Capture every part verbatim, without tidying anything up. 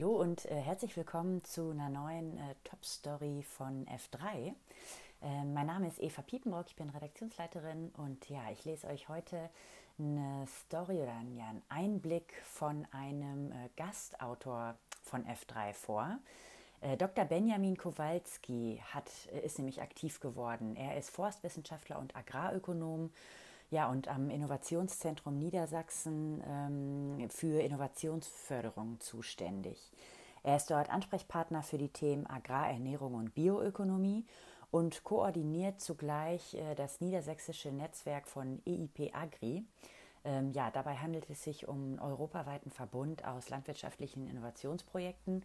Hallo und äh, herzlich willkommen zu einer neuen äh, Top-Story von F drei. Äh, mein Name ist Eva Piepenbrock, ich bin Redaktionsleiterin und ja, ich lese euch heute eine Story oder einen, ja, einen Einblick von einem äh, Gastautor von F drei vor. Äh, Doktor Benjamin Kowalski hat, äh, ist nämlich aktiv geworden. Er ist Forstwissenschaftler und Agrarökonom. Ja, und am Innovationszentrum Niedersachsen ähm, für Innovationsförderung zuständig. Er ist dort Ansprechpartner für die Themen Agrarernährung und Bioökonomie und koordiniert zugleich äh, das niedersächsische Netzwerk von E I P Agri. Ähm, ja, dabei handelt es sich um einen europaweiten Verbund aus landwirtschaftlichen Innovationsprojekten.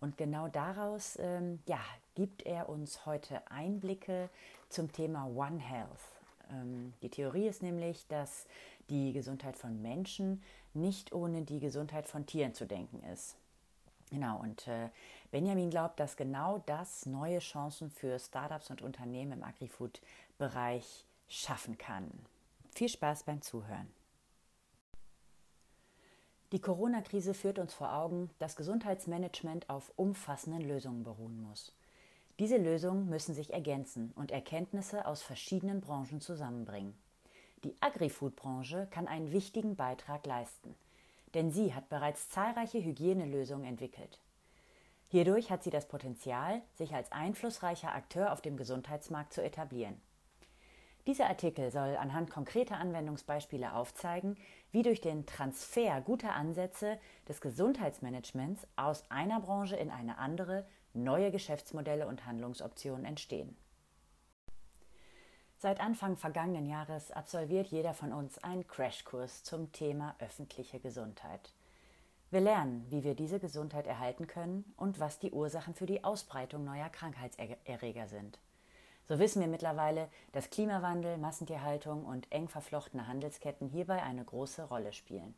Und genau daraus ähm, ja, gibt er uns heute Einblicke zum Thema One Health. Die Theorie ist nämlich, dass die Gesundheit von Menschen nicht ohne die Gesundheit von Tieren zu denken ist. Genau, und Benjamin glaubt, dass genau das neue Chancen für Startups und Unternehmen im Agri-Food-Bereich schaffen kann. Viel Spaß beim Zuhören. Die Corona-Krise führt uns vor Augen, dass Gesundheitsmanagement auf umfassenden Lösungen beruhen muss. Diese Lösungen müssen sich ergänzen und Erkenntnisse aus verschiedenen Branchen zusammenbringen. Die Agri-Food-Branche kann einen wichtigen Beitrag leisten, denn sie hat bereits zahlreiche Hygienelösungen entwickelt. Hierdurch hat sie das Potenzial, sich als einflussreicher Akteur auf dem Gesundheitsmarkt zu etablieren. Dieser Artikel soll anhand konkreter Anwendungsbeispiele aufzeigen, wie durch den Transfer guter Ansätze des Gesundheitsmanagements aus einer Branche in eine andere neue Geschäftsmodelle und Handlungsoptionen entstehen. Seit Anfang vergangenen Jahres absolviert jeder von uns einen Crashkurs zum Thema öffentliche Gesundheit. Wir lernen, wie wir diese Gesundheit erhalten können und was die Ursachen für die Ausbreitung neuer Krankheitserreger sind. So wissen wir mittlerweile, dass Klimawandel, Massentierhaltung und eng verflochtene Handelsketten hierbei eine große Rolle spielen.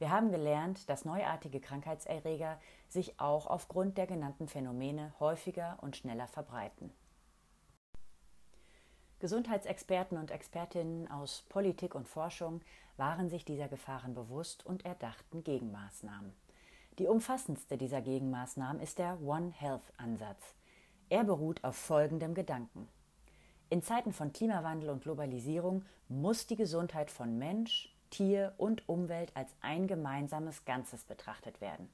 Wir haben gelernt, dass neuartige Krankheitserreger sich auch aufgrund der genannten Phänomene häufiger und schneller verbreiten. Gesundheitsexperten und Expertinnen aus Politik und Forschung waren sich dieser Gefahren bewusst und erdachten Gegenmaßnahmen. Die umfassendste dieser Gegenmaßnahmen ist der One Health-Ansatz. Er beruht auf folgendem Gedanken. In Zeiten von Klimawandel und Globalisierung muss die Gesundheit von Mensch, Tier und Umwelt als ein gemeinsames Ganzes betrachtet werden.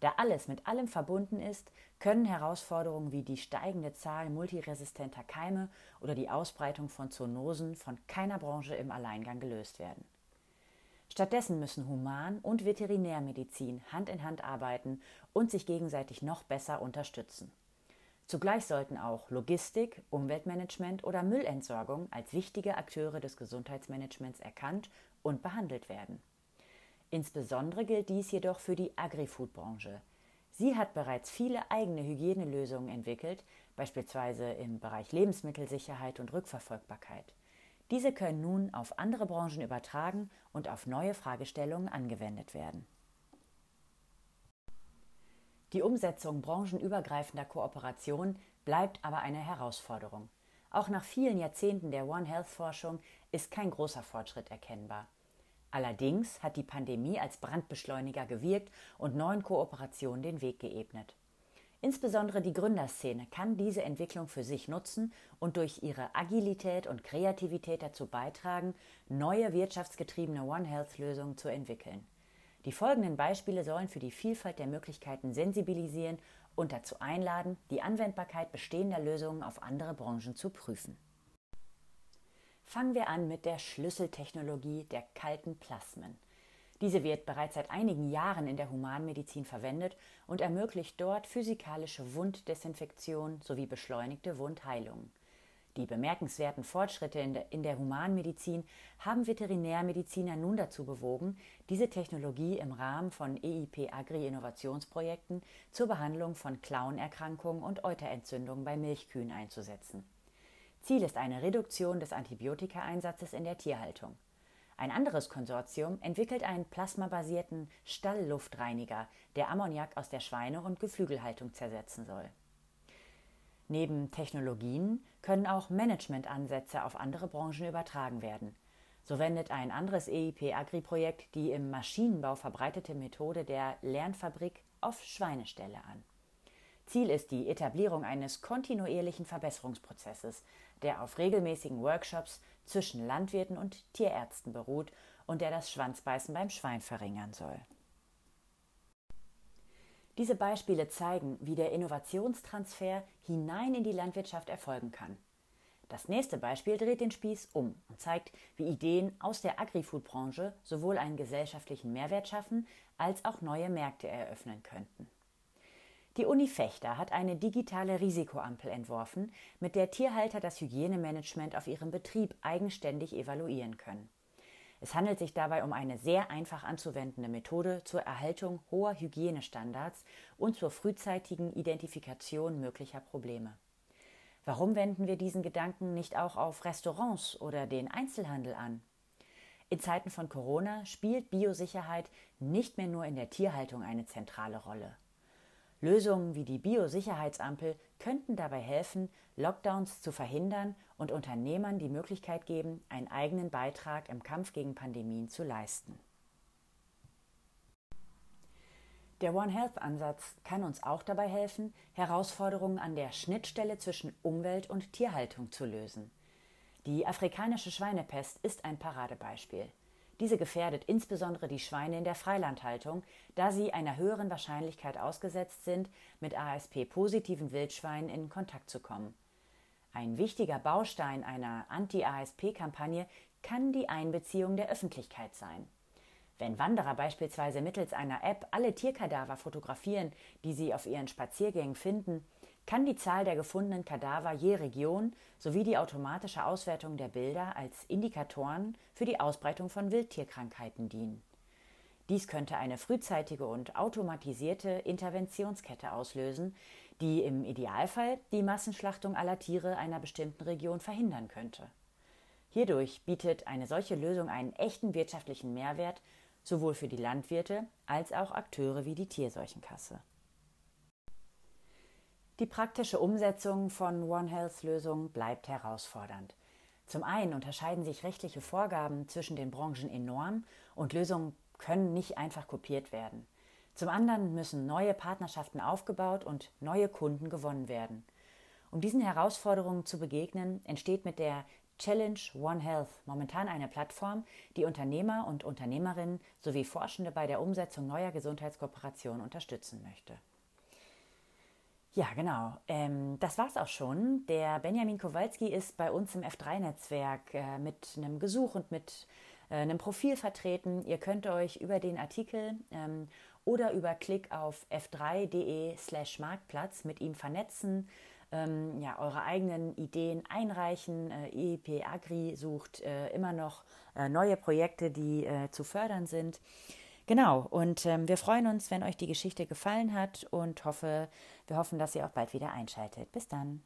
Da alles mit allem verbunden ist, können Herausforderungen wie die steigende Zahl multiresistenter Keime oder die Ausbreitung von Zoonosen von keiner Branche im Alleingang gelöst werden. Stattdessen müssen Human- und Veterinärmedizin Hand in Hand arbeiten und sich gegenseitig noch besser unterstützen. Zugleich sollten auch Logistik, Umweltmanagement oder Müllentsorgung als wichtige Akteure des Gesundheitsmanagements erkannt und behandelt werden. Insbesondere gilt dies jedoch für die Agri-Food-Branche. Sie hat bereits viele eigene Hygienelösungen entwickelt, beispielsweise im Bereich Lebensmittelsicherheit und Rückverfolgbarkeit. Diese können nun auf andere Branchen übertragen und auf neue Fragestellungen angewendet werden. Die Umsetzung branchenübergreifender Kooperation bleibt aber eine Herausforderung. Auch nach vielen Jahrzehnten der One-Health-Forschung ist kein großer Fortschritt erkennbar. Allerdings hat die Pandemie als Brandbeschleuniger gewirkt und neuen Kooperationen den Weg geebnet. Insbesondere die Gründerszene kann diese Entwicklung für sich nutzen und durch ihre Agilität und Kreativität dazu beitragen, neue wirtschaftsgetriebene One-Health-Lösungen zu entwickeln. Die folgenden Beispiele sollen für die Vielfalt der Möglichkeiten sensibilisieren und dazu einladen, die Anwendbarkeit bestehender Lösungen auf andere Branchen zu prüfen. Fangen wir an mit der Schlüsseltechnologie der kalten Plasmen. Diese wird bereits seit einigen Jahren in der Humanmedizin verwendet und ermöglicht dort physikalische Wunddesinfektion sowie beschleunigte Wundheilungen. Die bemerkenswerten Fortschritte in der, in der Humanmedizin haben Veterinärmediziner nun dazu bewogen, diese Technologie im Rahmen von E I P-Agri-Innovationsprojekten zur Behandlung von Klauenerkrankungen und Euterentzündungen bei Milchkühen einzusetzen. Ziel ist eine Reduktion des Antibiotikaeinsatzes in der Tierhaltung. Ein anderes Konsortium entwickelt einen plasmabasierten Stallluftreiniger, der Ammoniak aus der Schweine- und Geflügelhaltung zersetzen soll. Neben Technologien können auch Managementansätze auf andere Branchen übertragen werden. So wendet ein anderes E I P Agri-Projekt die im Maschinenbau verbreitete Methode der Lernfabrik auf Schweineställe an. Ziel ist die Etablierung eines kontinuierlichen Verbesserungsprozesses, der auf regelmäßigen Workshops zwischen Landwirten und Tierärzten beruht und der das Schwanzbeißen beim Schwein verringern soll. Diese Beispiele zeigen, wie der Innovationstransfer hinein in die Landwirtschaft erfolgen kann. Das nächste Beispiel dreht den Spieß um und zeigt, wie Ideen aus der Agri-Food-Branche sowohl einen gesellschaftlichen Mehrwert schaffen, als auch neue Märkte eröffnen könnten. Die Uni Vechta hat eine digitale Risikoampel entworfen, mit der Tierhalter das Hygienemanagement auf ihrem Betrieb eigenständig evaluieren können. Es handelt sich dabei um eine sehr einfach anzuwendende Methode zur Erhaltung hoher Hygienestandards und zur frühzeitigen Identifikation möglicher Probleme. Warum wenden wir diesen Gedanken nicht auch auf Restaurants oder den Einzelhandel an? In Zeiten von Corona spielt Biosicherheit nicht mehr nur in der Tierhaltung eine zentrale Rolle. Lösungen wie die Biosicherheitsampel könnten dabei helfen, Lockdowns zu verhindern und Unternehmern die Möglichkeit geben, einen eigenen Beitrag im Kampf gegen Pandemien zu leisten. Der One Health-Ansatz kann uns auch dabei helfen, Herausforderungen an der Schnittstelle zwischen Umwelt und Tierhaltung zu lösen. Die afrikanische Schweinepest ist ein Paradebeispiel. Diese gefährdet insbesondere die Schweine in der Freilandhaltung, da sie einer höheren Wahrscheinlichkeit ausgesetzt sind, mit A S P-positiven Wildschweinen in Kontakt zu kommen. Ein wichtiger Baustein einer Anti-A S P-Kampagne kann die Einbeziehung der Öffentlichkeit sein. Wenn Wanderer beispielsweise mittels einer App alle Tierkadaver fotografieren, die sie auf ihren Spaziergängen finden, kann die Zahl der gefundenen Kadaver je Region sowie die automatische Auswertung der Bilder als Indikatoren für die Ausbreitung von Wildtierkrankheiten dienen. Dies könnte eine frühzeitige und automatisierte Interventionskette auslösen, die im Idealfall die Massenschlachtung aller Tiere einer bestimmten Region verhindern könnte. Hierdurch bietet eine solche Lösung einen echten wirtschaftlichen Mehrwert, sowohl für die Landwirte als auch Akteure wie die Tierseuchenkasse. Die praktische Umsetzung von One Health-Lösungen bleibt herausfordernd. Zum einen unterscheiden sich rechtliche Vorgaben zwischen den Branchen enorm und Lösungen können nicht einfach kopiert werden. Zum anderen müssen neue Partnerschaften aufgebaut und neue Kunden gewonnen werden. Um diesen Herausforderungen zu begegnen, entsteht mit der Challenge One Health momentan eine Plattform, die Unternehmer und Unternehmerinnen sowie Forschende bei der Umsetzung neuer Gesundheitskooperationen unterstützen möchte. Ja, genau. Ähm, das war's auch schon. Der Benjamin Kowalski ist bei uns im F drei-Netzwerk äh, mit einem Gesuch und mit äh, einem Profil vertreten. Ihr könnt euch über den Artikel ähm, oder über Klick auf f drei punkt de slash Marktplatz mit ihm vernetzen, ähm, ja, eure eigenen Ideen einreichen. Äh, E I P Agri sucht äh, immer noch äh, neue Projekte, die äh, zu fördern sind. Genau, und ähm, wir freuen uns, wenn euch die Geschichte gefallen hat und hoffe, wir hoffen, dass ihr auch bald wieder einschaltet. Bis dann.